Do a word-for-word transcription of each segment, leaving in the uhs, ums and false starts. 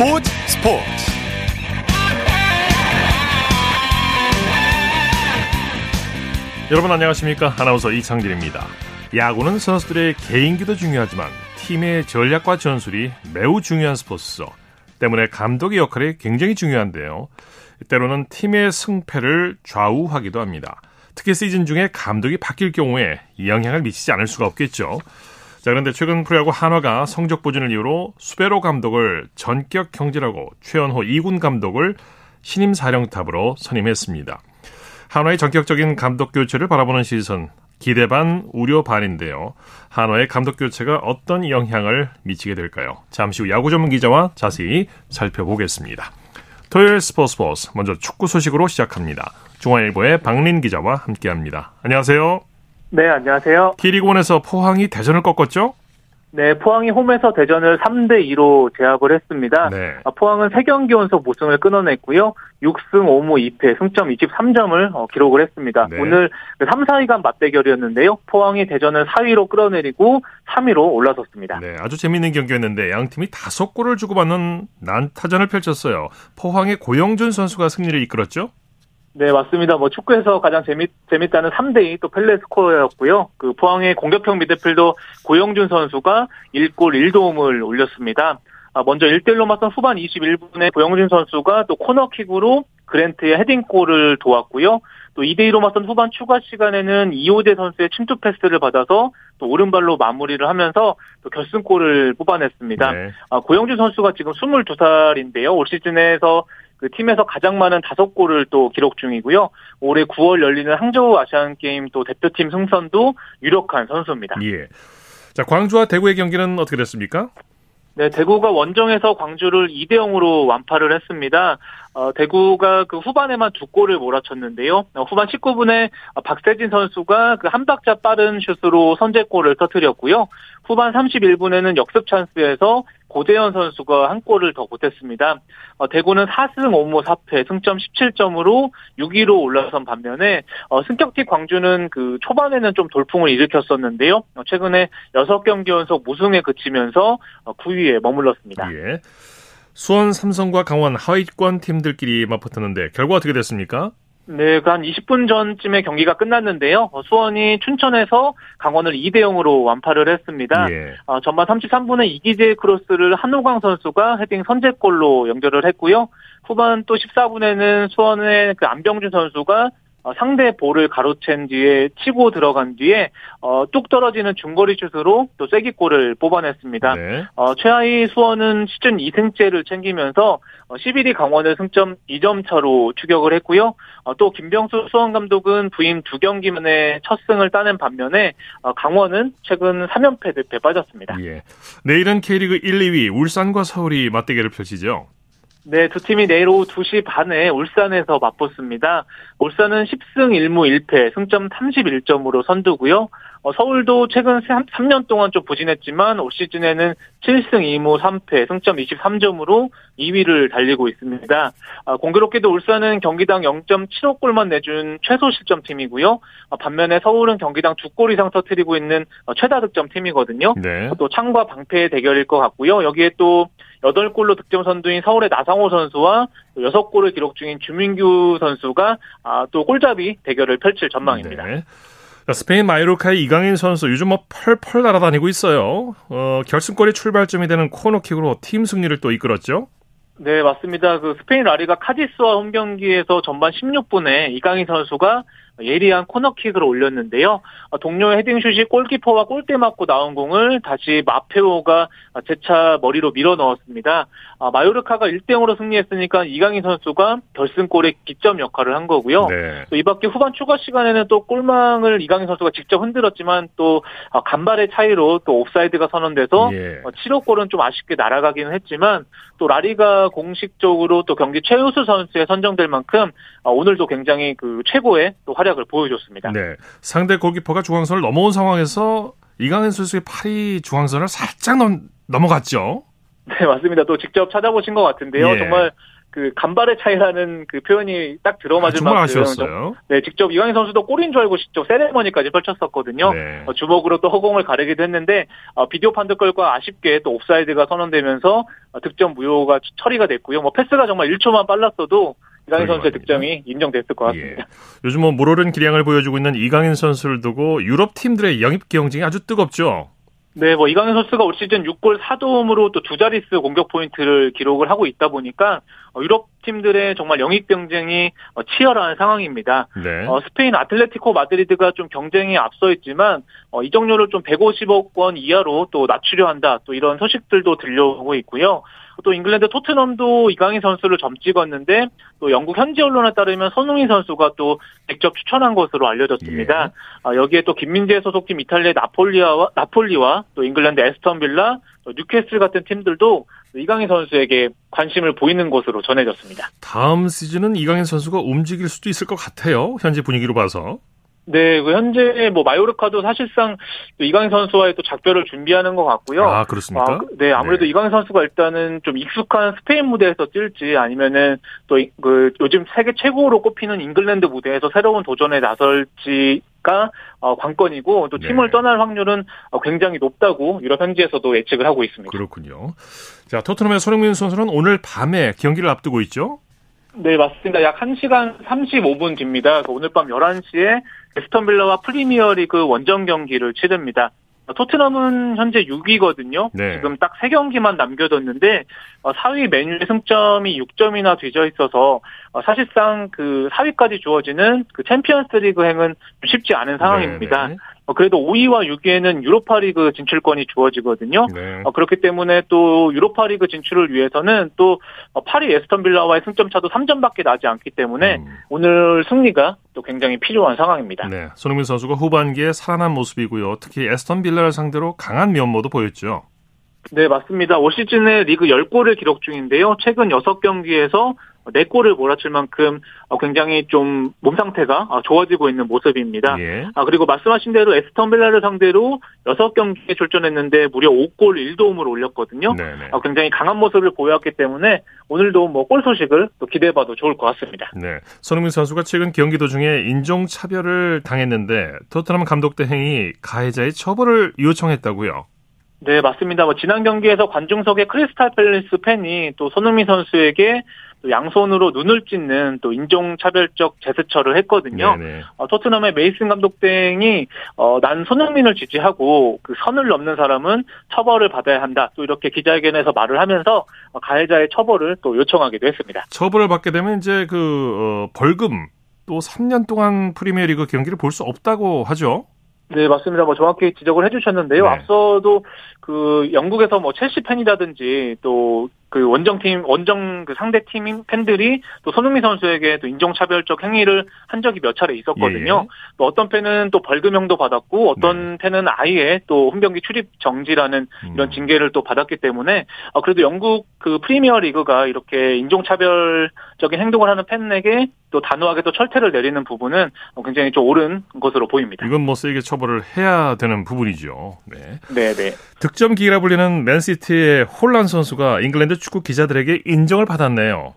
스포츠 스포츠 여러분 안녕하십니까? 아나운서 이창진입니다. 야구는 선수들의 개인기도 중요하지만 팀의 전략과 전술이 매우 중요한 스포츠죠. 때문에 감독의 역할이 굉장히 중요한데요. 때로는 팀의 승패를 좌우하기도 합니다. 특히 시즌 중에 감독이 바뀔 경우에 영향을 미치지 않을 수가 없겠죠. 자, 그런데 최근 프로야구 한화가 성적 보진을 이유로 수베로 감독을 전격 경질하고 최연호 이 군 감독을 신임 사령탑으로 선임했습니다. 한화의 전격적인 감독 교체를 바라보는 시선, 기대 반, 우려 반인데요. 한화의 감독 교체가 어떤 영향을 미치게 될까요? 잠시 후 야구 전문 기자와 자세히 살펴보겠습니다. 토요일 스포츠 스포츠, 먼저 축구 소식으로 시작합니다. 중앙일보의 박린 기자와 함께합니다. 안녕하세요. 네, 안녕하세요. K리그원에서 포항이 대전을 꺾었죠? 네, 포항이 홈에서 대전을 삼 대 이로 제압을 했습니다. 네. 포항은 세 경기 연속 우승을 끊어냈고요. 육 승 오 무 이 패, 승점 이십삼 점을 기록을 했습니다. 네. 오늘 삼, 사위 간 맞대결이었는데요. 포항이 대전을 사 위로 끌어내리고 삼 위로 올라섰습니다. 네, 아주 재미있는 경기였는데 양팀이 다섯 골을 주고받는 난타전을 펼쳤어요. 포항의 고영준 선수가 승리를 이끌었죠? 네, 맞습니다. 뭐 축구에서 가장 재미 재밌다는 삼 대 이 또 펠레 스코어였고요. 그 포항의 공격형 미드필더 고영준 선수가 일 골 일 도움을 올렸습니다. 아, 먼저 일 대 일로 맞선 후반 이십일 분에 고영준 선수가 또 코너킥으로 그랜트의 헤딩골을 도왔고요. 또 이 대 이로 맞선 후반 추가 시간에는 이호재 선수의 침투 패스를 받아서 또 오른발로 마무리를 하면서 또 결승골을 뽑아냈습니다. 네. 아, 고영준 선수가 지금 스물두 살인데요. 올 시즌에서 그 팀에서 가장 많은 다섯 골을 또 기록 중이고요. 올해 구월 열리는 항저우 아시안게임 또 대표팀 승선도 유력한 선수입니다. 예. 자, 광주와 대구의 경기는 어떻게 됐습니까? 네, 대구가 원정에서 광주를 이 대 영으로 완파를 했습니다. 어, 대구가 그 후반에만 두 골을 몰아쳤는데요. 어, 후반 십구 분에 박세진 선수가 그 한 박자 빠른 슛으로 선제골을 터뜨렸고요. 후반 삼십일 분에는 역습 찬스에서 고대현 선수가 한 골을 더 보탰습니다. 어, 대구는 사 승 오 무 사 패, 승점 십칠 점으로 육 위로 올라선 반면에 어, 승격팀 광주는 그 초반에는 좀 돌풍을 일으켰었는데요. 어, 최근에 여섯 경기 연속 무승에 그치면서 어, 구 위에 머물렀습니다. 예. 수원, 삼성과 강원, 하위권 팀들끼리 맞붙었는데 결과 어떻게 됐습니까? 네, 그 한 이십 분 전쯤에 경기가 끝났는데요. 수원이 춘천에서 강원을 이 대 영으로 완파를 했습니다. 예. 어, 전반 삼십삼 분에 이기재의 크로스를 한호강 선수가 헤딩 선제골로 연결을 했고요. 후반 또 십사 분에는 수원의 그 안병준 선수가 어, 상대 볼을 가로챈 뒤에 치고 들어간 뒤에 어, 뚝 떨어지는 중거리 슛으로 또 쐐기골을 뽑아냈습니다. 네. 어, 최하위 수원은 시즌 이 승째를 챙기면서 어, 십일 위 강원을 승점 이 점 차로 추격을 했고요. 어, 또 김병수 수원 감독은 부임 두 경기 만에 첫 승을 따낸 반면에 어, 강원은 최근 삼 연패 늪에 빠졌습니다. 예. 내일은 K리그 일, 이 위 울산과 서울이 맞대결을 펼치죠. 네, 두 팀이 내일 오후 두 시 반에 울산에서 맞붙습니다. 울산은 십 승 일 무 일 패, 승점 삼십일 점으로 선두고요. 어, 서울도 최근 삼 년 동안 좀 부진했지만 올 시즌에는 칠 승 이 무 삼 패, 승점 이십삼 점으로 이 위를 달리고 있습니다. 아, 공교롭게도 울산은 경기당 영 점 칠오 골만 내준 최소 실점팀이고요. 아, 반면에 서울은 경기당 두 골 이상 터뜨리고 있는 어, 최다 득점팀이거든요. 네. 또 창과 방패의 대결일 것 같고요. 여기에 또 여덟 골로 득점 선두인 서울의 나상호 선수와 여섯 골을 기록 중인 주민규 선수가 아, 또 골잡이 대결을 펼칠 전망입니다. 네. 스페인 마요르카의 이강인 선수 요즘 뭐 펄펄 날아다니고 있어요. 어, 결승골이 출발점이 되는 코너킥으로 팀 승리를 또 이끌었죠? 네, 맞습니다. 그 스페인 라리가 카디스와 홈 경기에서 전반 십육 분에 이강인 선수가 예리한 코너킥을 올렸는데요. 동료의 헤딩슛이 골키퍼와 골대 맞고 나온 공을 다시 마페오가 재차 머리로 밀어넣었습니다. 마요르카가 일 대 영으로 승리했으니까 이강인 선수가 결승골의 기점 역할을 한 거고요. 네. 또 이밖에 후반 추가 시간에는 또 골망을 이강인 선수가 직접 흔들었지만 또 간발의 차이로 또 옵사이드가 선언돼서 예. 칠 호 골은 좀 아쉽게 날아가기는 했지만 또 라리가 공식적으로 또 경기 최우수 선수에 선정될 만큼 오늘도 굉장히 그 최고의 또 활약 보여줬습니다. 네, 상대 골키퍼가 중앙선을 넘어온 상황에서 이강인 선수의 팔이 중앙선을 살짝 넘, 넘어갔죠. 네, 맞습니다. 또 직접 찾아보신 것 같은데요. 예. 정말 그 간발의 차이라는 그 표현이 딱 들어맞을 만큼. 아, 정말 아쉬웠어요. 네, 직접 이강인 선수도 골인 줄 알고 직접 세레머니까지 펼쳤었거든요. 네. 어, 주먹으로 또 허공을 가리기도 했는데 어, 비디오 판독 결과 아쉽게 또 옵사이드가 선언되면서 어, 득점 무효가 처리가 됐고요. 뭐 패스가 정말 일 초만 빨랐어도 이강인 선수의 득점이 인정됐을 것 같습니다. 예. 요즘 뭐 물오른 기량을 보여주고 있는 이강인 선수를 두고 유럽 팀들의 영입 경쟁이 아주 뜨겁죠. 네, 뭐 이강인 선수가 올 시즌 육 골 사 도움으로 또 두 자릿수 공격 포인트를 기록을 하고 있다 보니까 유럽 팀들의 정말 영입 경쟁이 치열한 상황입니다. 네. 어, 스페인 아틀레티코 마드리드가 좀 경쟁이 앞서 있지만 어, 이적료를 좀 백오십억 원 이하로 또 낮추려 한다. 또 이런 소식들도 들려오고 있고요. 또 잉글랜드 토트넘도 이강인 선수를 점찍었는데 또 영국 현지 언론에 따르면 손흥민 선수가 또 직접 추천한 것으로 알려졌습니다. 예. 어, 여기에 또 김민재 소속팀 이탈리아 나폴리와 나폴리와 또 잉글랜드 에스턴 빌라, 또 뉴캐슬 같은 팀들도 이강인 선수에게 관심을 보이는 것으로 전해졌습니다. 다음 시즌은 이강인 선수가 움직일 수도 있을 것 같아요. 현재 분위기로 봐서. 네, 현재 뭐 마요르카도 사실상 또 이강인 선수와의 또 작별을 준비하는 것 같고요. 아, 그렇습니까? 아, 네, 아무래도 네. 이강인 선수가 일단은 좀 익숙한 스페인 무대에서 뛸지 아니면은 또 그 요즘 세계 최고로 꼽히는 잉글랜드 무대에서 새로운 도전에 나설지. 가 관건이고 또 팀을 네. 떠날 확률은 굉장히 높다고 유럽 현지에서도 예측을 하고 있습니다. 그렇군요. 자, 토트넘의 손흥민 선수는 오늘 밤에 경기를 앞두고 있죠? 네, 맞습니다. 약 한 시간 삼십오 분 뒤입니다. 오늘 밤 열한 시에 에스턴 빌라와 프리미어리그 원정 경기를 치릅니다. 토트넘은 현재 육 위거든요. 네. 지금 딱 세 경기만 남겨뒀는데 사 위 맨유의 승점이 육 점이나 뒤져 있어서 사실상 그 사 위까지 주어지는 그 챔피언스리그 행은 쉽지 않은 상황입니다. 네. 그래도 오 위와 육 위에는 유로파리그 진출권이 주어지거든요. 네. 그렇기 때문에 또 유로파리그 진출을 위해서는 또 파리 에스턴 빌라와의 승점 차도 삼 점밖에 나지 않기 때문에 음. 오늘 승리가 또 굉장히 필요한 상황입니다. 네, 손흥민 선수가 후반기에 살아난 모습이고요. 특히 에스턴 빌라를 상대로 강한 면모도 보였죠. 네, 맞습니다. 올 시즌에 리그 십 골을 기록 중인데요. 최근 여섯 경기에서 네 골을 몰아칠 만큼 굉장히 좀 몸 상태가 좋아지고 있는 모습입니다. 예. 아, 그리고 말씀하신 대로 에스턴 빌라를 상대로 여섯 경기에 출전했는데 무려 오 골 일 도움을 올렸거든요. 아, 굉장히 강한 모습을 보였기 때문에 오늘도 뭐 골 소식을 또 기대해봐도 좋을 것 같습니다. 네. 손흥민 선수가 최근 경기 도중에 인종차별을 당했는데 토트넘 감독 대행이 가해자의 처벌을 요청했다고요? 네, 맞습니다. 뭐 지난 경기에서 관중석의 크리스탈 팰리스 팬이 또 손흥민 선수에게 또 양손으로 눈을 찢는 또 인종차별적 제스처를 했거든요. 어, 토트넘의 메이슨 감독 대행이 어, 난 손흥민을 지지하고 그 선을 넘는 사람은 처벌을 받아야 한다. 또 이렇게 기자회견에서 말을 하면서 어, 가해자의 처벌을 또 요청하기도 했습니다. 처벌을 받게 되면 이제 그 어, 벌금 또 삼 년 동안 프리미어리그 경기를 볼 수 없다고 하죠. 네, 맞습니다. 뭐 정확히 지적을 해주셨는데요. 네. 앞서도 그 영국에서 뭐 첼시 팬이라든지 또 그 원정팀 원정 그 상대 팀인 팬들이 또 손흥민 선수에게 또 인종차별적 행위를 한 적이 몇 차례 있었거든요. 예. 또 어떤 팬은 또 벌금형도 받았고 어떤 네. 팬은 아예 또 홈 경기 출입 정지라는 음. 이런 징계를 또 받았기 때문에 아, 그래도 영국 그 프리미어 리그가 이렇게 인종차별적인 행동을 하는 팬에게 또 단호하게 또 철퇴를 내리는 부분은 굉장히 좀 옳은 것으로 보입니다. 이건 뭐 세게 처벌을 해야 되는 부분이죠. 네, 네, 네. 득점 기계라 불리는 맨시티의 홀란 선수가 잉글랜드 축구 기자들에게 인정을 받았네요.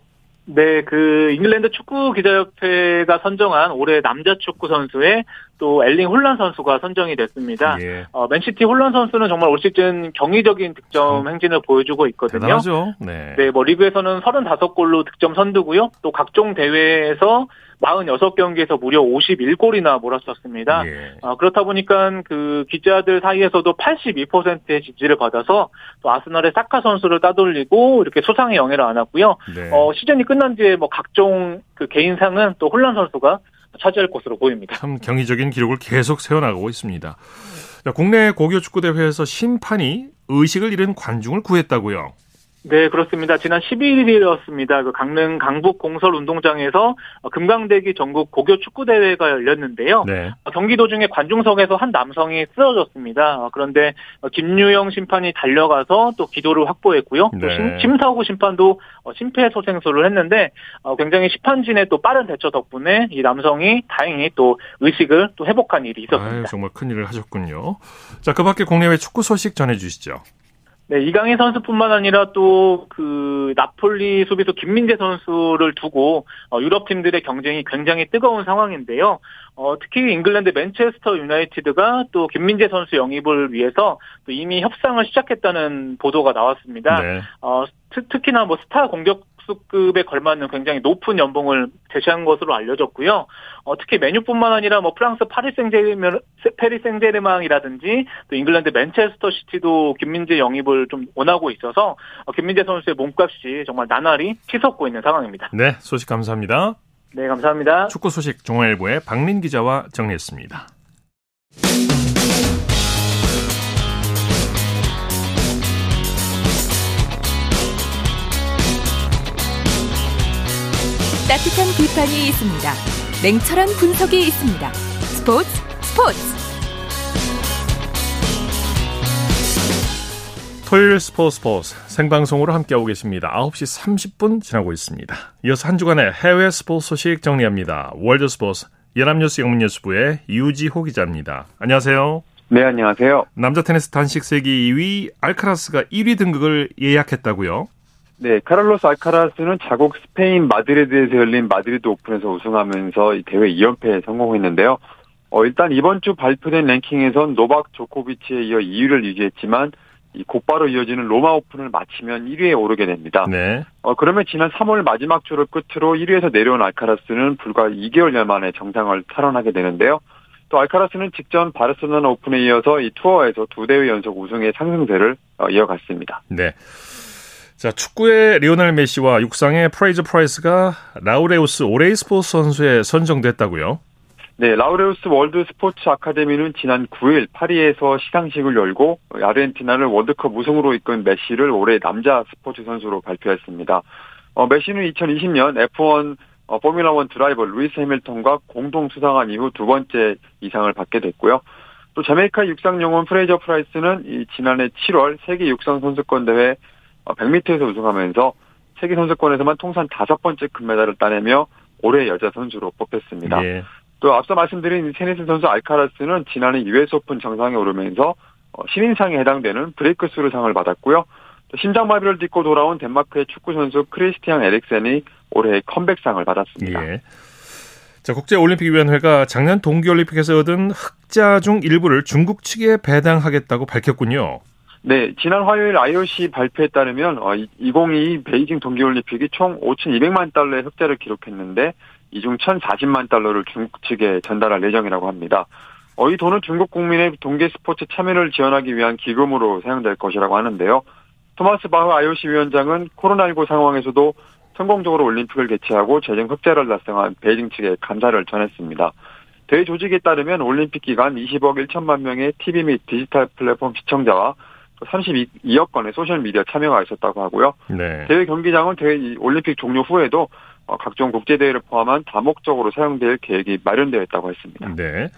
네, 그 잉글랜드 축구 기자협회가 선정한 올해 남자 축구 선수에 또 엘링 홀란 선수가 선정이 됐습니다. 예. 어, 맨시티 홀란 선수는 정말 올 시즌 경이적인 득점 행진을 보여주고 있거든요. 대단하죠. 네. 네, 뭐 리그에서는 삼십오 골로 득점 선두고요. 또 각종 대회에서 사십육 경기에서 무려 오십일 골이나 몰았었습니다. 예. 아, 그렇다 보니까 그 기자들 사이에서도 팔십이 퍼센트의 지지를 받아서 또 아스널의 사카 선수를 따돌리고 이렇게 수상의 영예를 안았고요. 네. 어, 시즌이 끝난 뒤에 뭐 각종 그 개인상은 또 홀란 선수가 차지할 것으로 보입니다. 참 경이적인 기록을 계속 세워나가고 있습니다. 자, 국내 고교 축구 대회에서 심판이 의식을 잃은 관중을 구했다고요? 네, 그렇습니다. 지난 십일 일이었습니다. 그 강릉 강북 공설 운동장에서 금강대기 전국 고교 축구 대회가 열렸는데요. 네. 경기 도중에 관중석에서 한 남성이 쓰러졌습니다. 그런데 김유영 심판이 달려가서 또 기도를 확보했고요. 네. 또 심사후 심판도 심폐소생술을 했는데 굉장히 심판진의 또 빠른 대처 덕분에 이 남성이 다행히 또 의식을 또 회복한 일이 있었습니다. 아유, 정말 큰일을 하셨군요. 자, 그 밖에 국내외 축구 소식 전해주시죠. 네, 이강인 선수뿐만 아니라 또 그 나폴리 수비수 김민재 선수를 두고 어, 유럽 팀들의 경쟁이 굉장히 뜨거운 상황인데요. 어, 특히 잉글랜드 맨체스터 유나이티드가 또 김민재 선수 영입을 위해서 또 이미 협상을 시작했다는 보도가 나왔습니다. 네. 어, 특, 특히나 뭐 스타 공격 급에 걸맞는 굉장히 높은 연봉을 제시한 것으로 알려졌고요. 어, 특히 메뉴뿐만 아니라 뭐 프랑스 파리 생제르맹, 페리 생제르맹이라든지 또 잉글랜드 맨체스터 시티도 김민재 영입을 좀 원하고 있어서 어, 김민재 선수의 몸값이 정말 나날이 치솟고 있는 상황입니다. 네, 소식 감사합니다. 네, 감사합니다. 축구 소식 중앙일보의 박민 기자와 정리했습니다. 따뜻한 비판이 있습니다. 냉철한 분석이 있습니다. 스포츠 스포츠 토요일 스포츠 스포츠 생방송으로 함께하고 계십니다. 아홉 시 삼십 분 지나고 있습니다. 이어서 한 주간의 해외 스포츠 소식 정리합니다. 월드 스포츠 연합뉴스 영문뉴스부의 유지호 기자입니다. 안녕하세요. 네, 안녕하세요. 남자 테니스 단식 세계 이 위 알카라스가 일 위 등극을 예약했다고요? 네, 카를로스 알카라스는 자국 스페인 마드리드에서 열린 마드리드 오픈에서 우승하면서 이 대회 이 연패에 성공했는데요. 어, 일단 이번 주 발표된 랭킹에선 노박 조코비치에 이어 이 위를 유지했지만 이 곧바로 이어지는 로마 오픈을 마치면 일 위에 오르게 됩니다. 네. 어, 그러면 지난 삼월 마지막 주를 끝으로 일 위에서 내려온 알카라스는 불과 이 개월여 만에 정상을 탈환하게 되는데요. 또 알카라스는 직전 바르셀로나 오픈에 이어서 이 투어에서 두 대회 연속 우승의 상승세를 어, 이어갔습니다. 네. 자, 축구의 리오넬 메시와 육상의 프레이저 프라이스가 라우레우스 올해의 스포츠 선수에 선정됐다고요? 네, 라우레우스 월드 스포츠 아카데미는 지난 구일 파리에서 시상식을 열고 아르헨티나를 월드컵 우승으로 이끈 메시를 올해 남자 스포츠 선수로 발표했습니다. 어, 메시는 이천이십 년 에프원 어, 포뮬라원 드라이버 루이스 해밀턴과 공동 수상한 이후 두 번째 이상을 받게 됐고요. 또 자메이카 육상 영웅 프레이저 프라이스는 이 지난해 칠월 세계 육상 선수권 대회 백 미터에서 우승하면서 세계 선수권에서만 통산 다섯 번째 금메달을 따내며 올해 여자 선수로 뽑혔습니다. 예. 또 앞서 말씀드린 테니스 선수 알카라스는 지난해 유에스 오픈 정상에 오르면서 신인상에 해당되는 브레이크스루상을 받았고요. 또 심장마비를 딛고 돌아온 덴마크의 축구 선수 크리스티안 에릭센이 올해의 컴백상을 받았습니다. 예. 자, 국제올림픽위원회가 작년 동계올림픽에서 얻은 흑자 중 일부를 중국 측에 배당하겠다고 밝혔군요. 네, 지난 화요일 아이오씨 발표에 따르면 이천이십이 베이징 동계올림픽이 총 오천이백만 달러의 흑자를 기록했는데 이 중 천사십만 달러를 중국 측에 전달할 예정이라고 합니다. 어, 이 돈은 중국 국민의 동계 스포츠 참여를 지원하기 위한 기금으로 사용될 것이라고 하는데요. 토마스 바흐 아이오씨 위원장은 코로나십구 상황에서도 성공적으로 올림픽을 개최하고 재정 흑자를 달성한 베이징 측에 감사를 전했습니다. 대회 조직에 따르면 올림픽 기간 이십억 천만 명의 티비 및 디지털 플랫폼 시청자와 삼십이억 건의 소셜미디어 참여가 있었다고 하고요. 네. 대회 경기장은 대회 올림픽 종료 후에도 각종 국제대회를 포함한 다목적으로 사용될 계획이 마련되어 있다고 했습니다. 네.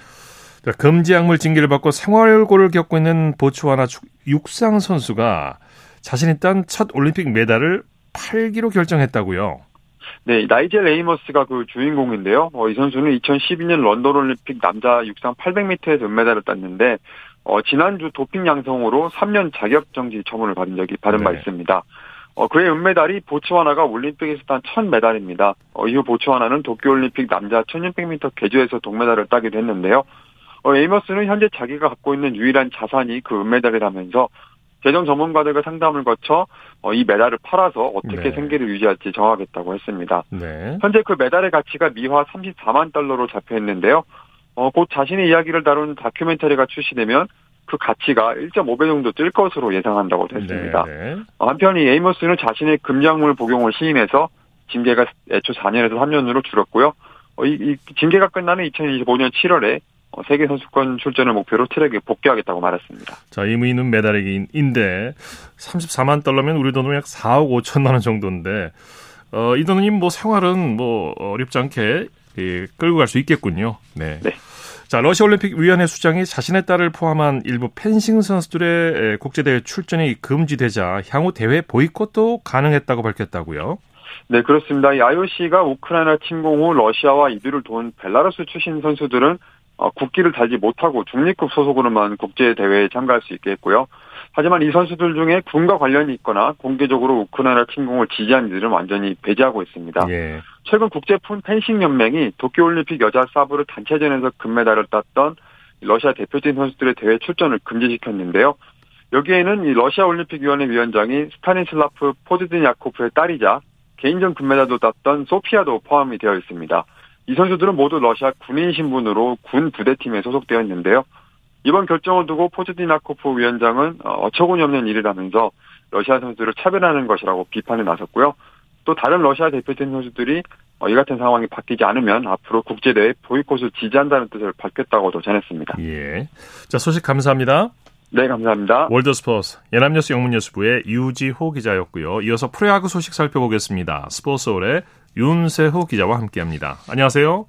자, 금지 약물 징계를 받고 생활고를 겪고 있는 보츠와나 육상 선수가 자신이 딴 첫 올림픽 메달을 팔 기로 결정했다고요? 네, 나이젤 에이머스가 그 주인공인데요. 어, 이 선수는 이천십이 년 런던 올림픽 남자 육상 팔백 미터에서 은메달을 땄는데 어, 지난주 도핑 양성으로 삼 년 자격정지 처분을 받은 적이, 받은 네. 바 있습니다. 어, 그의 은메달이 보츠와나가 올림픽에서 딴 첫 메달입니다. 어, 이후 보츠와나는 도쿄올림픽 남자 천육백 미터 계주에서 동메달을 따기도 했는데요. 어, 에이머스는 현재 자기가 갖고 있는 유일한 자산이 그 은메달이라면서 재정 전문가들과 상담을 거쳐 어, 이 메달을 팔아서 어떻게 네. 생계를 유지할지 정하겠다고 했습니다. 네. 현재 그 메달의 가치가 미화 삼십사만 달러로 잡혀 있는데요. 어, 곧 자신의 이야기를 다룬 다큐멘터리가 출시되면 그 가치가 일 점 오 배 정도 뜰 것으로 예상한다고 했습니다. 어, 한편 이 에이머스는 자신의 금지약물 복용을 시인해서 징계가 애초 사 년에서 삼 년으로 줄었고요. 어, 이, 이 징계가 끝나는 이천이십오 년 칠월에 어, 세계선수권 출전을 목표로 트랙에 복귀하겠다고 말했습니다. 자, 이 무인은 메달이긴인데 삼십사만 달러면 우리 돈으로 약 사억 오천만 원 정도인데 어, 이 돈은 뭐 생활은 뭐 어렵지 않게 예, 끌고 갈 수 있겠군요. 네. 네. 자, 러시아 올림픽 위원회 수장이 자신의 딸을 포함한 일부 펜싱 선수들의 국제대회 출전이 금지되자 향후 대회 보이콧도 가능했다고 밝혔다고요? 네, 그렇습니다. 이 아이오씨가 우크라이나 침공 후 러시아와 이들을 도운 벨라루스 출신 선수들은 국기를 달지 못하고 중립국 소속으로만 국제대회에 참가할 수 있게 했고요. 하지만 이 선수들 중에 군과 관련이 있거나 공개적으로 우크라이나 침공을 지지한 이들은 완전히 배제하고 있습니다. 예. 최근 국제품 펜싱연맹이 도쿄올림픽 여자 사브르 단체전에서 금메달을 땄던 러시아 대표팀 선수들의 대회 출전을 금지시켰는데요. 여기에는 이 러시아 올림픽위원회 위원장이 스타니슬라프 포드니아코프의 딸이자 개인전 금메달도 땄던 소피아도 포함이 되어 있습니다. 이 선수들은 모두 러시아 군인 신분으로 군 부대팀에 소속되어 있는데요. 이번 결정을 두고 포즈디나코프 위원장은 어처구니 없는 일이라면서 러시아 선수들을 차별하는 것이라고 비판에 나섰고요. 또 다른 러시아 대표팀 선수들이 이 같은 상황이 바뀌지 않으면 앞으로 국제대회 보이콧을 지지한다는 뜻을 밝혔다고도 전했습니다. 예, 자 소식 감사합니다. 네, 감사합니다. 월드스포츠 연합뉴스 영문뉴스부의 유지호 기자였고요. 이어서 프로야구 소식 살펴보겠습니다. 스포츠홀의 윤세호 기자와 함께합니다. 안녕하세요.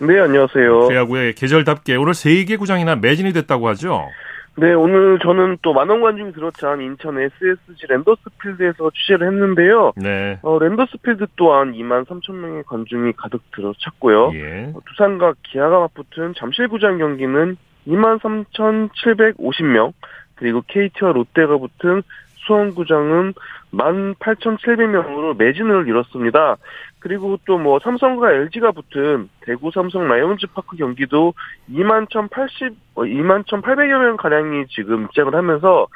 네, 안녕하세요. 프로야구의 계절답게 오늘 세 개 구장이나 매진이 됐다고 하죠? 네, 오늘 저는 또 만원 관중이 들었던 인천 에스에스지 랜더스필드에서 취재를 했는데요. 네. 어, 랜더스필드 또한 이만 삼천 명의 관중이 가득 들어찼고요. 예. 두산과 기아가 맞붙은 잠실구장 경기는 이만 삼천칠백오십 명, 그리고 케이티와 롯데가 붙은 수원구장은 만 팔천칠백 명으로 매진을 이뤘습니다. 그리고 또 뭐 삼성과 엘지가 붙은 대구 삼성 라이온즈 파크 경기도 이만 천팔백 여 명 가량이 지금 입장을 하면서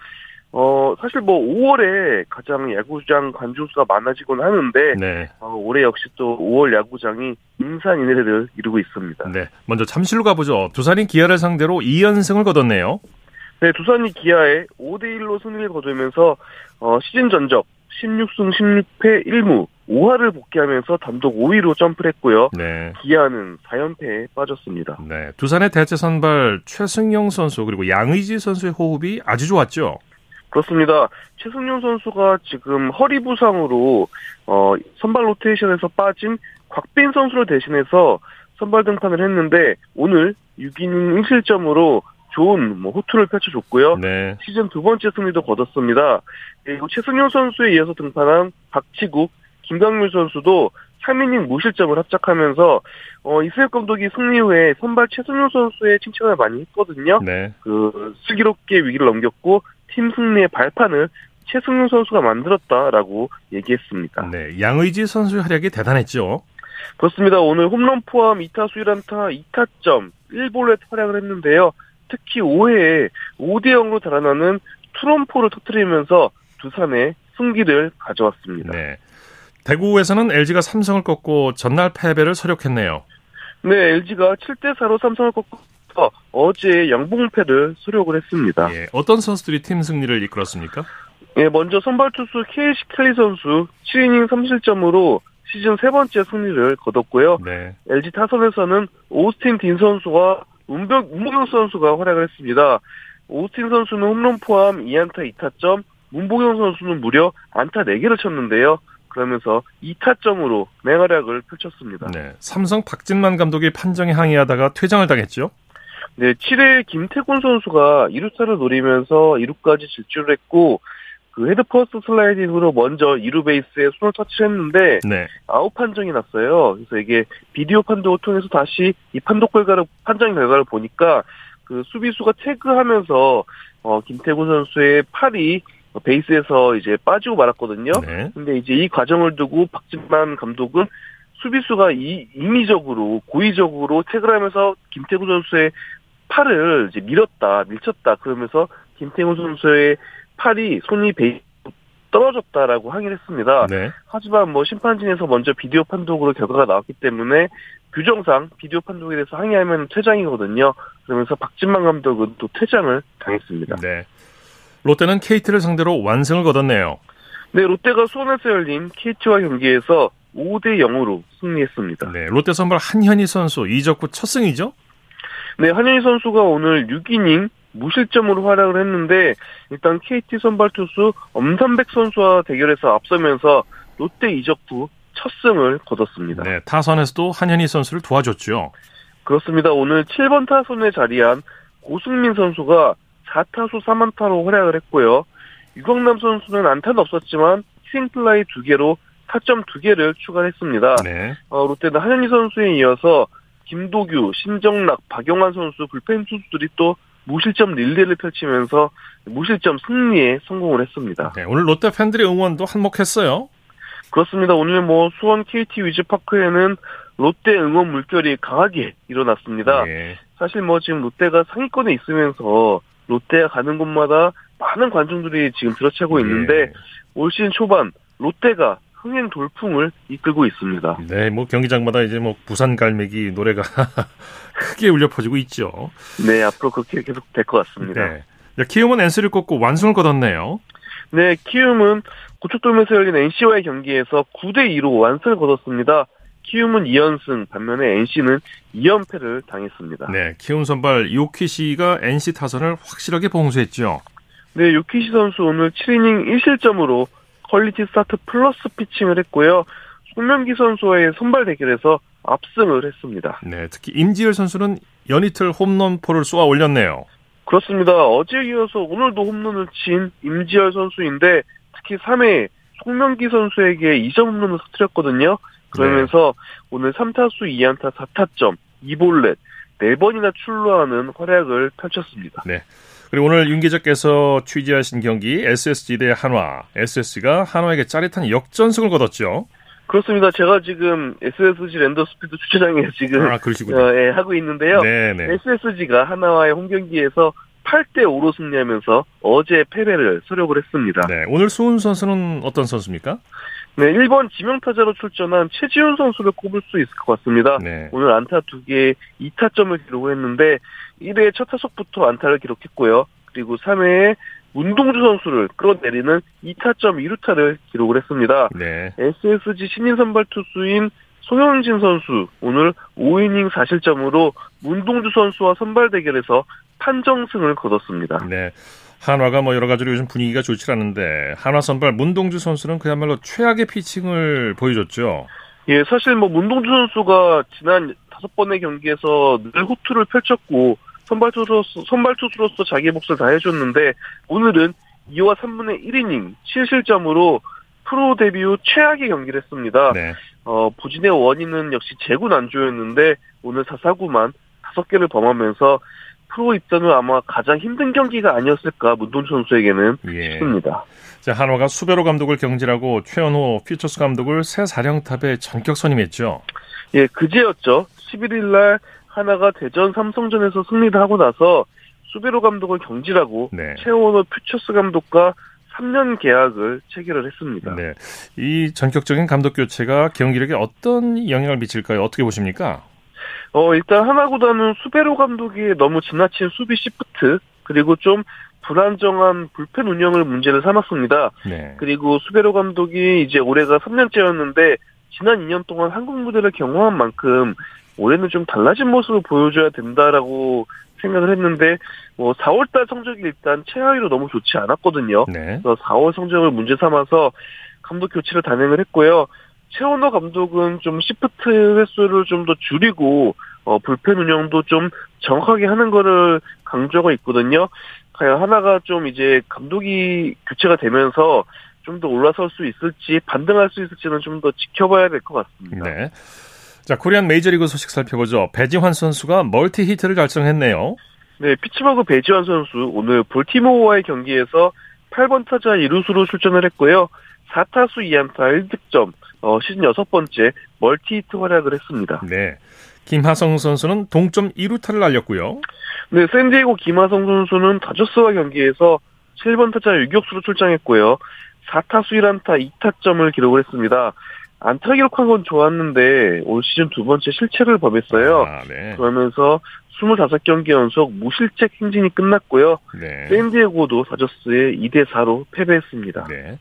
어 사실 뭐 오월에 가장 야구장 관중수가 많아지곤 하는데 네. 어, 올해 역시 또 오월 야구장이 인산인해를 이루고 있습니다. 네, 먼저 잠실로 가보죠. 두산이 기아를 상대로 이 연승을 거뒀네요. 네, 두산이 기아에 오 대 일로 승리를 거두면서 어, 시즌 전적 십육 승 십육 패 일 무 오 할을 복귀하면서 단독 오 위로 점프를 했고요. 네. 기아는 사 연패에 빠졌습니다. 네, 두산의 대체 선발 최승용 선수 그리고 양의지 선수의 호흡이 아주 좋았죠. 그렇습니다. 최승용 선수가 지금 허리 부상으로 어, 선발 로테이션에서 빠진 곽빈 선수를 대신해서 선발 등판을 했는데 오늘 육 이닝 일 실점으로 좋은 뭐 호투를 펼쳐줬고요. 네. 시즌 두 번째 승리도 거뒀습니다. 그리고 최승용 선수에 이어서 등판한 박치국, 김강률 선수도 삼 이닝 무실점을 합작하면서 어, 이승엽 감독이 승리 후에 선발 최승용 선수의 칭찬을 많이 했거든요. 네. 그 슬기롭게 위기를 넘겼고 팀 승리의 발판을 최승용 선수가 만들었다라고 얘기했습니다. 네, 양의지 선수의 활약이 대단했죠. 그렇습니다. 오늘 홈런 포함 이 타수 일 안타 이 타점 일 볼넷 활약을 했는데요. 특히 오 회에 오 대 영으로 달아나는 트럼포를 터뜨리면서 두산의 승기를 가져왔습니다. 네, 대구에서는 엘지가 삼성을 꺾고 전날 패배를 서력했네요. 네, 엘지가 칠 대 사로 삼성을 꺾고 어제 양봉패를 수력을 했습니다. 예, 어떤 선수들이 팀 승리를 이끌었습니까? 예, 먼저 선발 투수 케이시 켈리 선수 칠 이닝 삼 실점으로 시즌 세 번째 승리를 거뒀고요. 네. 엘지 타선에서는 오스틴 딘 선수와 문보경 선수가 활약을 했습니다. 오스틴 선수는 홈런 포함 이 안타 이 타점, 문보경 선수는 무려 안타 네 개를 쳤는데요. 그러면서 이 타점으로 맹활약을 펼쳤습니다. 네, 삼성 박진만 감독이 판정에 항의하다가 퇴장을 당했죠? 네, 칠 회 김태곤 선수가 이 루타를 노리면서 이 루까지 질주를 했고 그 헤드퍼스트 슬라이딩으로 먼저 이 루 베이스에 손을 터치했는데 네. 아웃 판정이 났어요. 그래서 이게 비디오 판독을 통해서 다시 이 판독 결과를 판정 결과를 보니까 그 수비수가 태그하면서 어, 김태곤 선수의 팔이 베이스에서 이제 빠지고 말았거든요. 네. 근데 이제 이 과정을 두고 박진만 감독은 수비수가 이, 임의적으로 고의적으로 태그를 하면서 김태곤 선수의 팔을 이제 밀었다, 밀쳤다 그러면서 김태곤 선수의 팔이 손이 베이스 떨어졌다라고 항의를 했습니다. 네. 하지만 뭐 심판진에서 먼저 비디오 판독으로 결과가 나왔기 때문에 규정상 비디오 판독에 대해서 항의하면 퇴장이거든요. 그러면서 박진만 감독은 또 퇴장을 당했습니다. 네. 롯데는 케이티를 상대로 완승을 거뒀네요. 네, 롯데가 수원에서 열린 케이티와 경기에서 오 대 영으로 승리했습니다. 네, 롯데 선발 한현희 선수 이적 후 첫 승이죠? 네, 한현희 선수가 오늘 육 이닝 무실점으로 활약을 했는데 일단 케이티 선발 투수 엄산백 선수와 대결에서 앞서면서 롯데 이적 후 첫 승을 거뒀습니다. 네, 타선에서도 한현희 선수를 도와줬죠? 그렇습니다. 오늘 칠 번 타선에 자리한 고승민 선수가 사 타수 삼 안타로 활약을 했고요. 유광남 선수는 안타는 없었지만 희생플라이 두 개로 타점 두 개를 추가했습니다. 네. 어, 롯데는 한현희 선수에 이어서 김도규, 신정락, 박용환 선수 불펜 투수들이 또 무실점 릴레이를 펼치면서 무실점 승리에 성공을 했습니다. 네, 오늘 롯데 팬들의 응원도 한몫했어요. 그렇습니다. 오늘 뭐 수원 케이티 위즈파크에는 롯데 응원 물결이 강하게 일어났습니다. 네. 사실 뭐 지금 롯데가 상위권에 있으면서 롯데가 가는 곳마다 많은 관중들이 지금 들어차고 있는데 네. 올 시즌 초반 롯데가 흥행 돌풍을 이끌고 있습니다. 네, 뭐 경기장마다 이제 뭐 부산 갈매기 노래가 크게 울려 퍼지고 있죠. 네, 앞으로 그렇게 계속 될 것 같습니다. 네. 키움은 엔씨를 꺾고 완승을 거뒀네요. 네, 키움은 고척돔에서 열린 엔씨와의 경기에서 구 대 이로 완승을 거뒀습니다. 키움은 이 연승, 반면에 엔씨는 이 연패를 당했습니다. 네, 키움 선발 요키시가 엔씨 타선을 확실하게 봉쇄했죠. 네, 요키시 선수 오늘 칠 이닝 일 실점으로 퀄리티 스타트 플러스 피칭을 했고요. 송명기 선수와의 선발 대결에서 압승을 했습니다. 네, 특히 임지열 선수는 연이틀 홈런포를 쏘아 올렸네요. 그렇습니다. 어제 이어서 오늘도 홈런을 친 임지열 선수인데 특히 삼 회 송명기 선수에게 이 점 홈런을 터뜨렸거든요. 그러면서 네. 오늘 삼 타수 이 안타 사 타점 이 볼넷 네 번이나 출루하는 활약을 펼쳤습니다. 네. 그리고 오늘 윤 기자께서 취재하신 경기 에스에스지 대 한화. 에스에스지가 한화에게 짜릿한 역전승을 거뒀죠. 그렇습니다. 제가 지금 에스에스지 랜더스피드 주차장에 지금 아, 어, 예, 하고 있는데요. 네네. 에스에스지가 한화와의 홈경기에서 팔 대 오로 승리하면서 어제 패배를 수력을 했습니다. 네, 오늘 수훈 선수는 어떤 선수입니까? 네, 일 번 지명타자로 출전한 최지훈 선수를 꼽을 수 있을 것 같습니다. 네. 오늘 안타 두 개에 이 타점을 기록했는데 일 회 첫 타석부터 안타를 기록했고요. 그리고 삼 회에 문동주 선수를 끌어내리는 이 타점 이 루타를 기록을 했습니다. 네. 에스에스지 신인 선발 투수인 송영진 선수 오늘 오 이닝 사 실점으로 문동주 선수와 선발 대결에서 판정승을 거뒀습니다. 네. 한화가 뭐 여러 가지로 요즘 분위기가 좋지 않은데 한화 선발 문동주 선수는 그야말로 최악의 피칭을 보여줬죠. 예, 사실 뭐 문동주 선수가 지난 다섯 번의 경기에서 늘 호투를 펼쳤고 선발 투수로서, 선발 투수로서 자기 몫을 다 해줬는데 오늘은 이와 삼분의 일 이닝 칠 실점으로 프로 데뷔 후 최악의 경기를 했습니다. 네. 어, 부진의 원인은 역시 제구 난조였는데 오늘 사 사구만 다섯 개를 범하면서 프로 입단 후 아마 가장 힘든 경기가 아니었을까 문동주 선수에게는 예. 싶습니다. 자, 한화가 수베로 감독을 경질하고 최연호 퓨처스 감독을 새 사령탑에 전격 선임했죠. 예, 그제였죠. 십일 일 날 한화가 대전 삼성전에서 승리를 하고 나서 수베로 감독을 경질하고 네. 최원호 퓨처스 감독과 삼 년 계약을 체결을 했습니다. 네, 이 전격적인 감독 교체가 경기력에 어떤 영향을 미칠까요? 어떻게 보십니까? 어, 일단 하나보다는 수베로 감독이 너무 지나친 수비 시프트 그리고 좀 불안정한 불펜 운영을 문제를 삼았습니다. 네. 그리고 수베로 감독이 이제 올해가 삼 년째였는데 지난 이 년 동안 한국 무대를 경험한 만큼 올해는 좀 달라진 모습을 보여줘야 된다라고 생각을 했는데 뭐 사월 달 성적이 일단 최하위로 너무 좋지 않았거든요. 네. 그래서 사월 성적을 문제 삼아서 감독 교체를 단행을 했고요. 최원호 감독은 좀 시프트 횟수를 좀 더 줄이고 어, 불펜 운영도 좀 정확하게 하는 거를 강조하고 있거든요. 과연 하나가 좀 이제 감독이 교체가 되면서 좀 더 올라설 수 있을지 반등할 수 있을지는 좀 더 지켜봐야 될 것 같습니다. 네. 자, 코리안 메이저리그 소식 살펴보죠. 배지환 선수가 멀티 히트를 달성했네요. 네, 피츠버그 배지환 선수 오늘 볼티모어와의 경기에서 팔 번 타자 이루수로 출전을 했고요. 사 타수 이 안타 일 득점, 어, 시즌 여섯 번째 멀티 히트 활약을 했습니다. 네, 김하성 선수는 동점 이 루타를 날렸고요. 네, 샌디에고 김하성 선수는 다저스와 경기에서 칠 번 타자 유격수로 출장했고요. 사 타수 일 안타 이 타점을 기록을 했습니다. 안타 기록한 건 좋았는데 올 시즌 두 번째 실책을 범했어요. 아, 네. 그러면서 이십오 경기 연속 무실책 행진이 끝났고요. 네. 샌디에고도 다저스에 이 대 사로 패배했습니다. 네.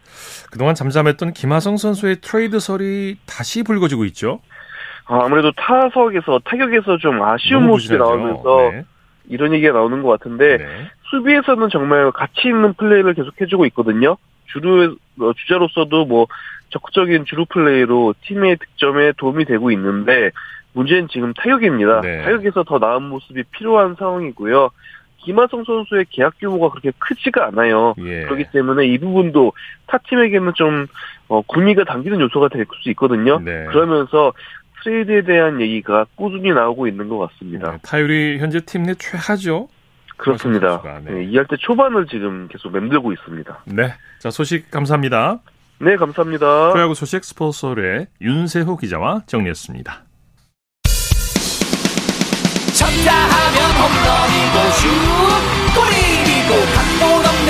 그동안 잠잠했던 김하성 선수의 트레이드설이 다시 불거지고 있죠. 아, 아무래도 타석에서 타격에서 좀 아쉬운 모습이 나오면서 네. 이런 얘기가 나오는 것 같은데 네. 수비에서는 정말 가치 있는 플레이를 계속해주고 있거든요. 주루 주자로서도 뭐 적극적인 주루 플레이로 팀의 득점에 도움이 되고 있는데 문제는 지금 타격입니다. 네. 타격에서 더 나은 모습이 필요한 상황이고요. 김하성 선수의 계약 규모가 그렇게 크지가 않아요. 예. 그렇기 때문에 이 부분도 타팀에게는 좀 어, 구미가 당기는 요소가 될 수 있거든요. 네. 그러면서 트레이드에 대한 얘기가 꾸준히 나오고 있는 것 같습니다. 네, 타율이 현재 팀 내 최하죠? 그렇습니다. 네. 네, 이 할 때 초반을 지금 계속 맴돌고 있습니다. 네, 자 소식 감사합니다. 네, 감사합니다. 프로야구 소식 스포츠홀의 윤세호 기자와 정리했습니다. 첫다하면 홈런이고 슛 골인이고 각본 없는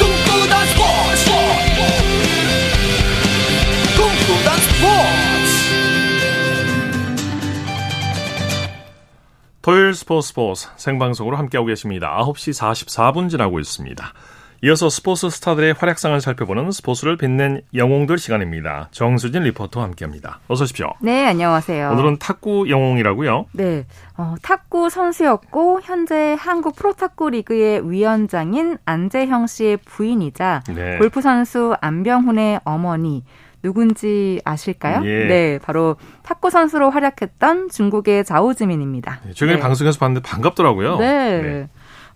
꿈꾸던 스포츠 꿈꾸던 스포츠 토요일 스포츠 스포츠 생방송으로 함께하고 계십니다. 아홉 시 사십사 분 지나고 있습니다. 이어서 스포츠 스타들의 활약상을 살펴보는 스포츠를 빛낸 영웅들 시간입니다. 정수진 리포터와 함께합니다. 어서 오십시오. 네, 안녕하세요. 오늘은 탁구 영웅이라고요? 네, 어, 탁구 선수였고 현재 한국 프로탁구 리그의 위원장인 안재형 씨의 부인이자 네. 골프 선수 안병훈의 어머니 누군지 아실까요? 예. 네, 바로 탁구 선수로 활약했던 중국의 자오지민입니다. 네, 최근에 네. 방송에서 봤는데 반갑더라고요. 네. 네.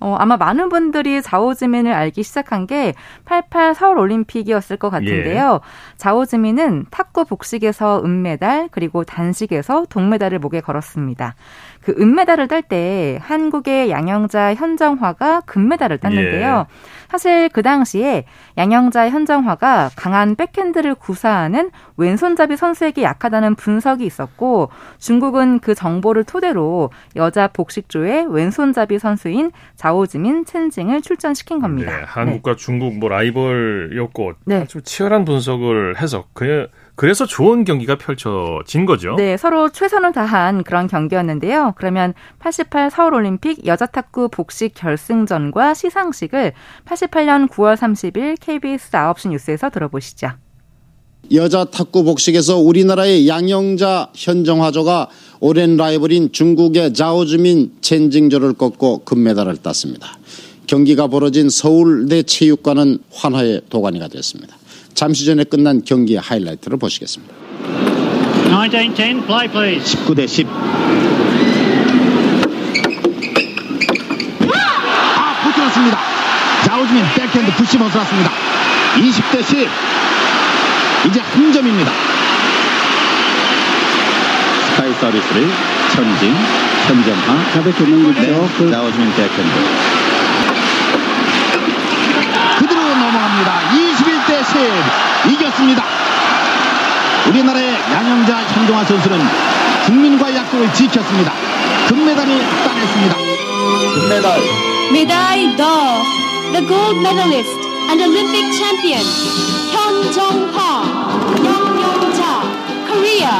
어, 아마 많은 분들이 자오지민을 알기 시작한 게 팔십팔 서울올림픽이었을 것 같은데요. 예. 자오지민은 탁구 복식에서 은메달 그리고 단식에서 동메달을 목에 걸었습니다. 그 은메달을 딸 때 한국의 양영자 현정화가 금메달을 땄는데요. 예. 사실 그 당시에 양영자 현정화가 강한 백핸드를 구사하는 왼손잡이 선수에게 약하다는 분석이 있었고 중국은 그 정보를 토대로 여자 복식조의 왼손잡이 선수인 자오지민, 첸징을 출전시킨 겁니다. 네, 한국과 네. 중국 뭐 라이벌이었고 네. 아주 치열한 분석을 해서 그 그래서 좋은 경기가 펼쳐진 거죠. 네, 서로 최선을 다한 그런 경기였는데요. 그러면 팔십팔 서울올림픽 여자탁구 복식 결승전과 시상식을 팔십팔 년 구월 삼십 일 케이비에스 아홉 시 뉴스에서 들어보시죠. 여자탁구 복식에서 우리나라의 양영자 현정화조가 오랜 라이벌인 중국의 자오지민 첸징조를 꺾고 금메달을 땄습니다. 경기가 벌어진 서울대 체육관은 환호의 도가니가 됐습니다. 잠시 전에 끝난 경기의 하이라이트를 보시겠습니다. 십구 대 십 play please. 십구 대 십. 아, 붙였습니다. 자오지민 백핸드 부시면서 왔습니다. 이십 대 십. 이제 한 점입니다. 스카이 서비스를 천진, 천점하, 가볍게 넘겼죠. 자오지민 백핸드. 이겼습니다. 우리나라의 양영자 현정화 선수는 국민과 약속을 지켰습니다. 금메달을 따냈습니다. 금메달. 메달 d'or, the gold medalist and Olympic champion 현정화, 양영자, Korea.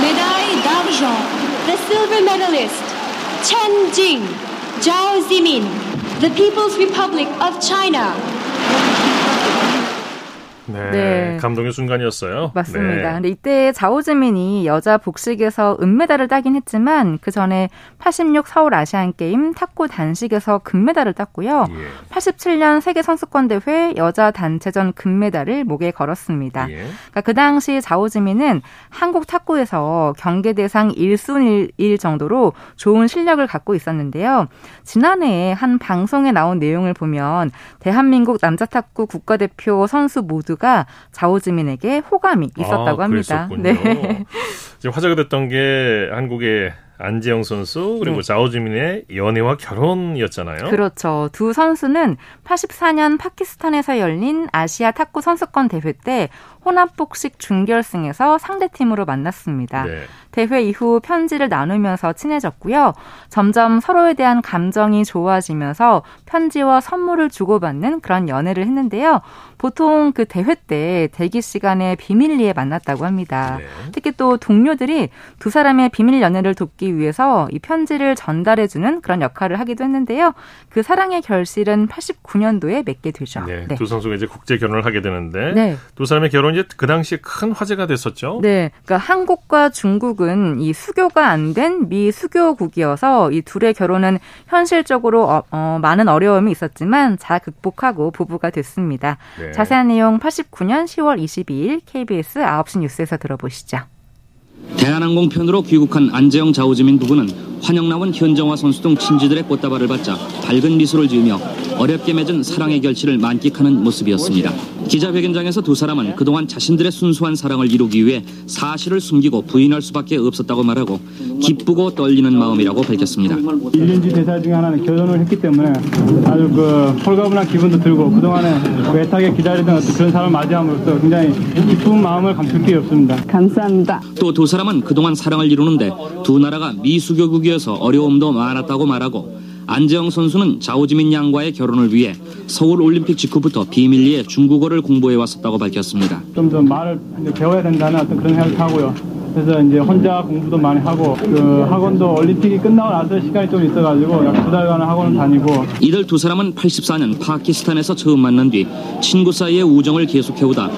메달 d'argent, the silver medalist 첸징, 자오지민. The People's Republic of China. 네, 네. 감동의 순간이었어요. 맞습니다. 네. 근데 이때 자오지민이 여자 복식에서 은메달을 따긴 했지만 그 전에 팔십육 서울 아시안게임 탁구 단식에서 금메달을 땄고요. 예. 팔십칠 년 세계선수권대회 여자 단체전 금메달을 목에 걸었습니다. 예. 그러니까 그 당시 자오지민은 한국 탁구에서 경계대상 일 순위일 정도로 좋은 실력을 갖고 있었는데요. 지난해 한 방송에 나온 내용을 보면 대한민국 남자탁구 국가대표 선수 모두 가 자오지민에게 호감이 있었다고 아, 합니다. 네. 지금 화제가 됐던 게 한국의 안재영 선수 그리고 네. 자오지민의 연애와 결혼이었잖아요. 그렇죠. 두 선수는 팔십사 년 파키스탄에서 열린 아시아 탁구 선수권 대회 때 혼합복식 준결승에서 상대팀으로 만났습니다. 네. 대회 이후 편지를 나누면서 친해졌고요. 점점 서로에 대한 감정이 좋아지면서 편지와 선물을 주고받는 그런 연애를 했는데요. 보통 그 대회 때 대기 시간에 비밀리에 만났다고 합니다. 네. 특히 또 동료들이 두 사람의 비밀 연애를 돕기 위해서 이 편지를 전달해주는 그런 역할을 하기도 했는데요. 그 사랑의 결실은 팔십구 년도에 맺게 되죠. 네, 네. 두 선수가 이제 국제 결혼을 하게 되는데 네. 두 사람의 결혼이 그 당시에 큰 화제가 됐었죠. 네, 그러니까 한국과 중국은 이 수교가 안 된 미수교국이어서 이 둘의 결혼은 현실적으로 어, 어, 많은 어려움이 있었지만 잘 극복하고 부부가 됐습니다. 네. 자세한 내용 팔십구 년 시월 이십이 일 케이비에스 아홉 시 뉴스에서 들어보시죠. 대한항공 편으로 귀국한 안재영 좌우지민 부부는 환영 나온 현정화 선수 등 친지들의 꽃다발을 받자 밝은 미소를 지으며 어렵게 맺은 사랑의 결실을 만끽하는 모습이었습니다. 기자회견장에서 두 사람은 그동안 자신들의 순수한 사랑을 이루기 위해 사실을 숨기고 부인할 수밖에 없었다고 말하고 기쁘고 떨리는 마음이라고 밝혔습니다. 일륜지 대사 중에 하나는 결혼을 했기 때문에 아주 그 홀가분한 기분도 들고 그동안에 애타게 기다리던 그런 사람을 맞이함으로써 굉장히 기쁜 마음을 감출 게 없습니다. 감사합니다. 또 두 사람은 그동안 사랑을 이루는데 두 나라가 미수교국이어서 어려움도 많았다고 말하고 안재영 선수는 자오지민 양과의 결혼을 위해 서울올림픽 직후부터 비밀리에 중국어를 공부해왔었다고 밝혔습니다. 좀 더 말을 배워야 된다는 어떤 그런 생각을 하고요. 그래서 이제 혼자 공부도 많이 하고 그 학원도 올림픽이 끝나고 나서 시간이 좀 있어가지고 약 두 달간은 학원을 다니고. 이들 두 사람은 팔십사 년 파키스탄에서 처음 만난 뒤 친구 사이의 우정을 계속해오다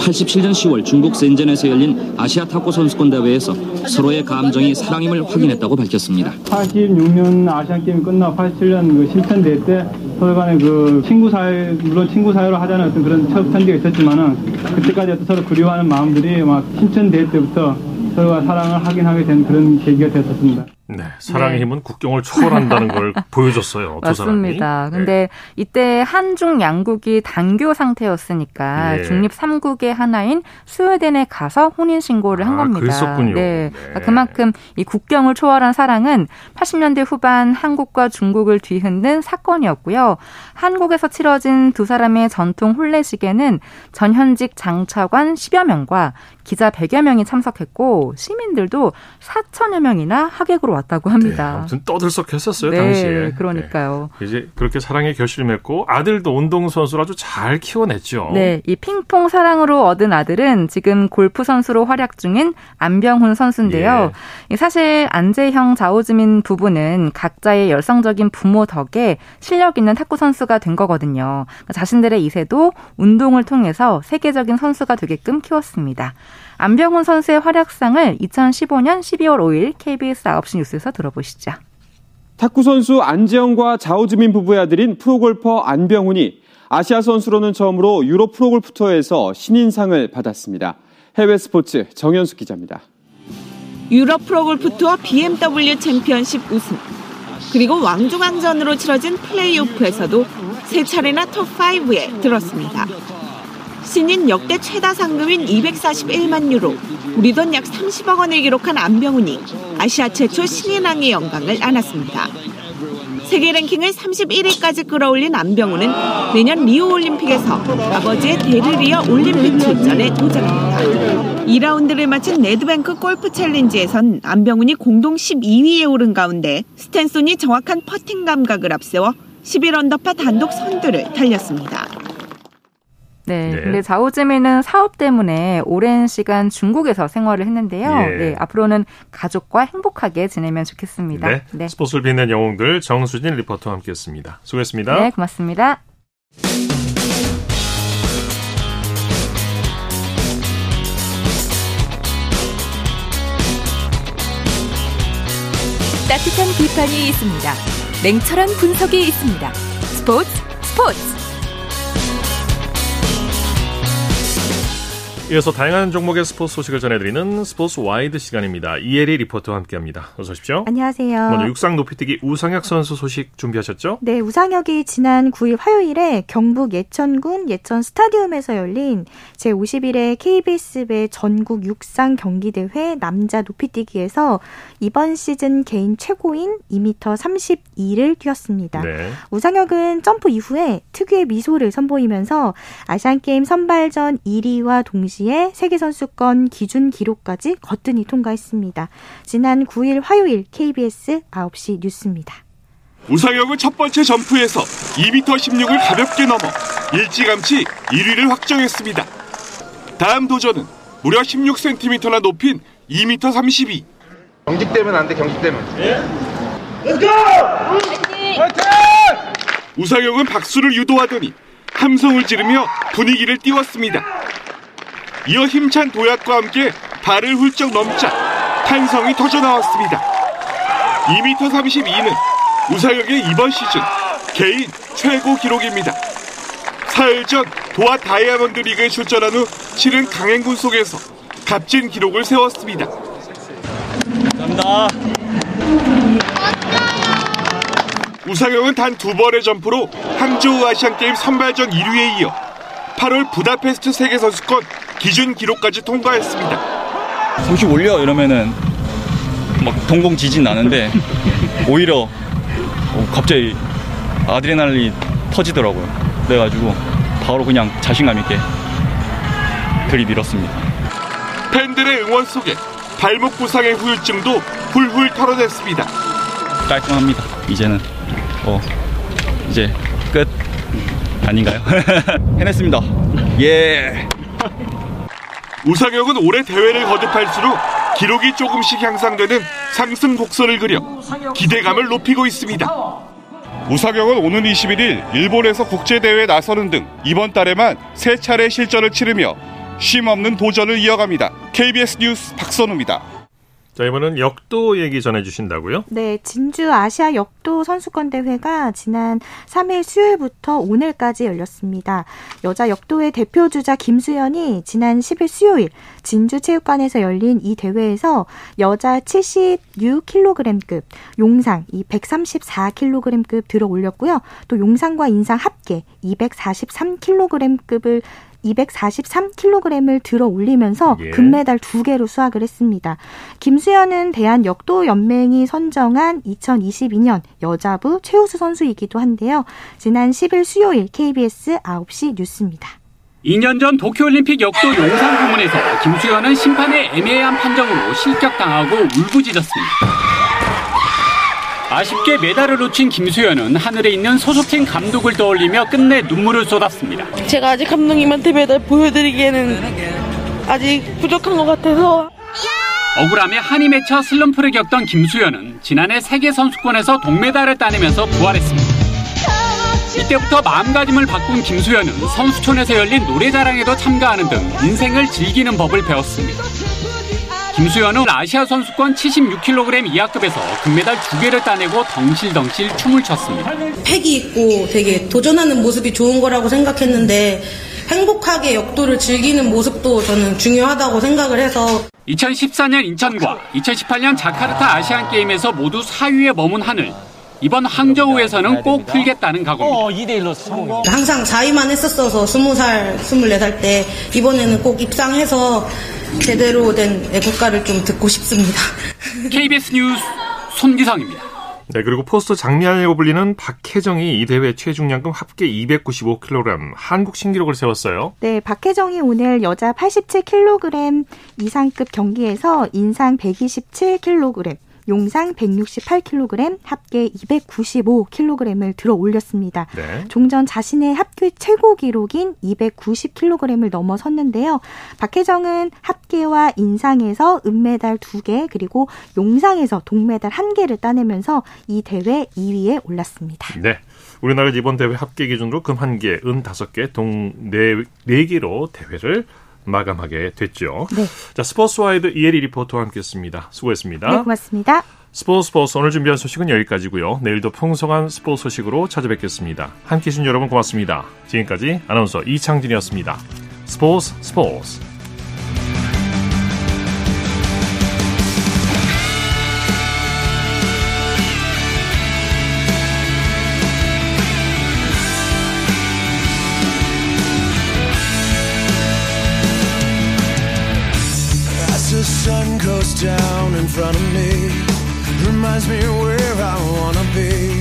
팔십칠 년 시월 중국 샌젠에서 열린 아시아 탁구 선수권 대회에서 서로의 감정이 사랑임을 확인했다고 밝혔습니다. 팔십육 년 아시안게임이 끝나고 팔십칠 년 그 실천대회 때 서로 간에 그 친구 사이, 물론 친구 사이로 하자는 어떤 그런 첫 편지가 있었지만은 그때까지 서로 그리워하는 마음들이 막 실천대회 때부터 서로가 사랑을 확인하게 된 그런 계기가 됐었습니다. 네, 사랑의 힘은 네. 국경을 초월한다는 걸 보여줬어요. 두 맞습니다. 그런데 네. 이때 한중 양국이 단교 상태였으니까 네. 중립 삼 국의 하나인 스웨덴에 가서 혼인 신고를 아, 한 겁니다. 그랬었군요. 네, 네. 그만큼 이 국경을 초월한 사랑은 팔십 년대 후반 한국과 중국을 뒤흔든 사건이었고요. 한국에서 치러진 두 사람의 전통 혼례식에는 전현직 장차관 십여 명과 기자 백여 명이 참석했고 시민들도 사천여 명이나 하객으로 왔다고 합니다. 네, 아무튼 떠들썩했었어요 네, 당시에. 그러니까요. 네, 이제 그렇게 사랑의 결실을 맺고 아들도 운동 선수를 아주 잘 키워냈죠. 네, 이 핑퐁 사랑으로 얻은 아들은 지금 골프 선수로 활약 중인 안병훈 선수인데요. 예. 사실 안재형 자오지민 부부는 각자의 열성적인 부모 덕에 실력 있는 탁구 선수가 된 거거든요. 자신들의 이세도 운동을 통해서 세계적인 선수가 되게끔 키웠습니다. 안병훈 선수의 활약상을 이천십오 년 십이월 오일 케이비에스 아홉 시 뉴스에서 들어보시죠. 탁구 선수 안재영과 자오지민 부부의 아들인 프로골퍼 안병훈이 아시아 선수로는 처음으로 유럽 프로골프 투어에서 신인상을 받았습니다. 해외 스포츠 정현숙 기자입니다. 유럽 프로골프 투어 비엠더블유 챔피언십 우승 그리고 왕중왕전으로 치러진 플레이오프에서도 세 차례나 톱 파이브에 들었습니다. 신인 역대 최다 상금인 이백사십일만 유로, 우리 돈 약 삼십억 원을 기록한 안병훈이 아시아 최초 신인왕의 영광을 안았습니다. 세계 랭킹을 삼십일 위까지 끌어올린 안병훈은 내년 리우올림픽에서 아버지의 대를 이어 올림픽 출전에 도전합니다. 이 라운드를 마친 레드뱅크 골프 챌린지에선 안병훈이 공동 십이 위에 오른 가운데 스탠슨이 정확한 퍼팅 감각을 앞세워 십일 언더파 단독 선두를 달렸습니다. 네, 네. 근데 자오지민은 사업 때문에 오랜 시간 중국에서 생활을 했는데요. 예. 네, 앞으로는 가족과 행복하게 지내면 좋겠습니다. 네, 네. 스포츠를 빛낸 영웅들 정수진 리포터와 함께했습니다. 수고했습니다. 네, 고맙습니다. 따뜻한 비판이 있습니다. 냉철한 분석이 있습니다. 스포츠, 스포츠. 이어서 다양한 종목의 스포츠 소식을 전해드리는 스포츠 와이드 시간입니다. 이혜리 리포터와 함께합니다. 어서 오십시오. 안녕하세요. 먼저 육상 높이뛰기 우상혁 선수 소식 준비하셨죠? 네, 우상혁이 지난 구일 화요일에 경북 예천군 예천 스타디움에서 열린 제오십일 회 케이비에스배 전국 육상 경기대회 남자 높이뛰기에서 이번 시즌 개인 최고인 이 미터 삼십이를 뛰었습니다. 네. 우상혁은 점프 이후에 특유의 미소를 선보이면서 아시안게임 선발전 일 위와 동시에 세계선수권 기준 기록까지 거뜬히 통과했습니다. 지난 구일 화요일 케이비에스 아홉 시 뉴스입니다. 우상혁은 첫 번째 점프에서 이 미터 십육을 가볍게 넘어 일찌감치 일 위를 확정했습니다. 다음 도전은 무려 십육 센티미터나 높인 이 미터 삼십이. 경직되면 안 돼, 경직되면. 예? Let's go! 화이팅! 우상혁은 박수를 유도하더니 함성을 지르며 분위기를 띄웠습니다. 이어 힘찬 도약과 함께 발을 훌쩍 넘자 탄성이 터져나왔습니다. 이 미터 삼십이는 우상혁의 이번 시즌 개인 최고 기록입니다. 사흘 전 도하 다이아몬드 리그에 출전한 후 치른 강행군 속에서 값진 기록을 세웠습니다. 고맙습니다. 우상영은 단 두 번의 점프로 항저우 아시안게임 선발전 일 위에 이어 팔월 부다페스트 세계선수권 기준 기록까지 통과했습니다. 삼십 올려 이러면은 막 동공 지진 나는데 오히려 갑자기 아드레날린이 터지더라고요. 그래가지고 바로 그냥 자신감 있게 들이밀었습니다. 팬들의 응원 속에 발목 부상의 후유증도 훌훌 털어냈습니다. 깔끔합니다. 이제는 어 이제 끝 아닌가요? 해냈습니다. 예. 우상혁은 올해 대회를 거듭할수록 기록이 조금씩 향상되는 상승 곡선을 그려 기대감을 높이고 있습니다. 우상혁은 오는 이십일일 일본에서 국제대회에 나서는 등 이번 달에만 세 차례 실전을 치르며 쉼없는 도전을 이어갑니다. 케이비에스 뉴스 박선우입니다. 자, 이번은 역도 얘기 전해주신다고요? 네, 진주 아시아 역도 선수권대회가 지난 삼일 수요일부터 오늘까지 열렸습니다. 여자 역도의 대표주자 김수연이 지난 십일 수요일 진주체육관에서 열린 이 대회에서 여자 칠십육 킬로그램급, 용상 이 백삼십사 킬로그램급 들어 올렸고요. 또 용상과 인상 합계 이백사십삼 킬로그램급을 이백사십삼 킬로그램을 들어 올리면서 금메달 두 개로 수확을 했습니다. 김수연은 대한역도연맹이 선정한 이천이십이년 여자부 최우수 선수이기도 한데요. 지난 십일 수요일 케이비에스 아홉 시 뉴스입니다. 이 년 전 도쿄올림픽 역도 용상 부문에서 김수연은 심판의 애매한 판정으로 실격당하고 울부짖었습니다. 아쉽게 메달을 놓친 김수연은 하늘에 있는 소속팀 감독을 떠올리며 끝내 눈물을 쏟았습니다. 제가 아직 감독님한테 메달 보여드리기에는 아직 부족한 것 같아서. 억울함에 한이 맺혀 슬럼프를 겪던 김수연은 지난해 세계선수권에서 동메달을 따내면서 부활했습니다. 이때부터 마음가짐을 바꾼 김수연은 선수촌에서 열린 노래자랑에도 참가하는 등 인생을 즐기는 법을 배웠습니다. 김수연은 아시아 선수권 칠십육 킬로그램 이하급에서 금메달 두 개를 따내고 덩실덩실 춤을 췄습니다. 패기 있고 되게 도전하는 모습이 좋은 거라고 생각했는데 행복하게 역도를 즐기는 모습도 저는 중요하다고 생각을 해서 이천십사년 인천과 이천십팔년 자카르타 아시안게임에서 모두 사 위에 머문 한을 이번 항저우에서는 꼭 풀겠다는 각오입니다. 어, 항상 사 위만 했었어서 스무 살, 스물네 살 때 이번에는 꼭 입상해서 제대로 된 애국가를 좀 듣고 싶습니다. 케이비에스 뉴스 손기성입니다. 네, 그리고 포스트 장미아라고 불리는 박혜정이 이 대회 최중량급 합계 이백구십오 킬로그램 한국 신기록을 세웠어요. 네, 박혜정이 오늘 여자 팔십칠 킬로그램 이상급 경기에서 인상 백이십칠 킬로그램, 용상 백육십팔 킬로그램, 합계 이백구십오 킬로그램을 들어 올렸습니다. 네. 종전 자신의 합계 최고 기록인 이백구십 킬로그램을 넘어섰는데요. 박혜정은 합계와 인상에서 은메달 두 개, 그리고 용상에서 동메달 한 개를 따내면서 이 대회 이 위에 올랐습니다. 네. 우리나라 이번 대회 합계 기준으로 금 한 개, 은 다섯 개, 동 네 개로 대회를 마감하게 됐죠. 네. 자, 스포츠와이드 이혜리 리포터와 함께했습니다. 수고했습니다. 네, 고맙습니다. 스포츠 스포츠 오늘 준비한 소식은 여기까지고요. 내일도 풍성한 스포츠 소식으로 찾아뵙겠습니다. 함께해 주신 여러분 고맙습니다. 지금까지 아나운서 이창진이었습니다. 스포츠 스포츠. Down in front of me reminds me where I wanna be.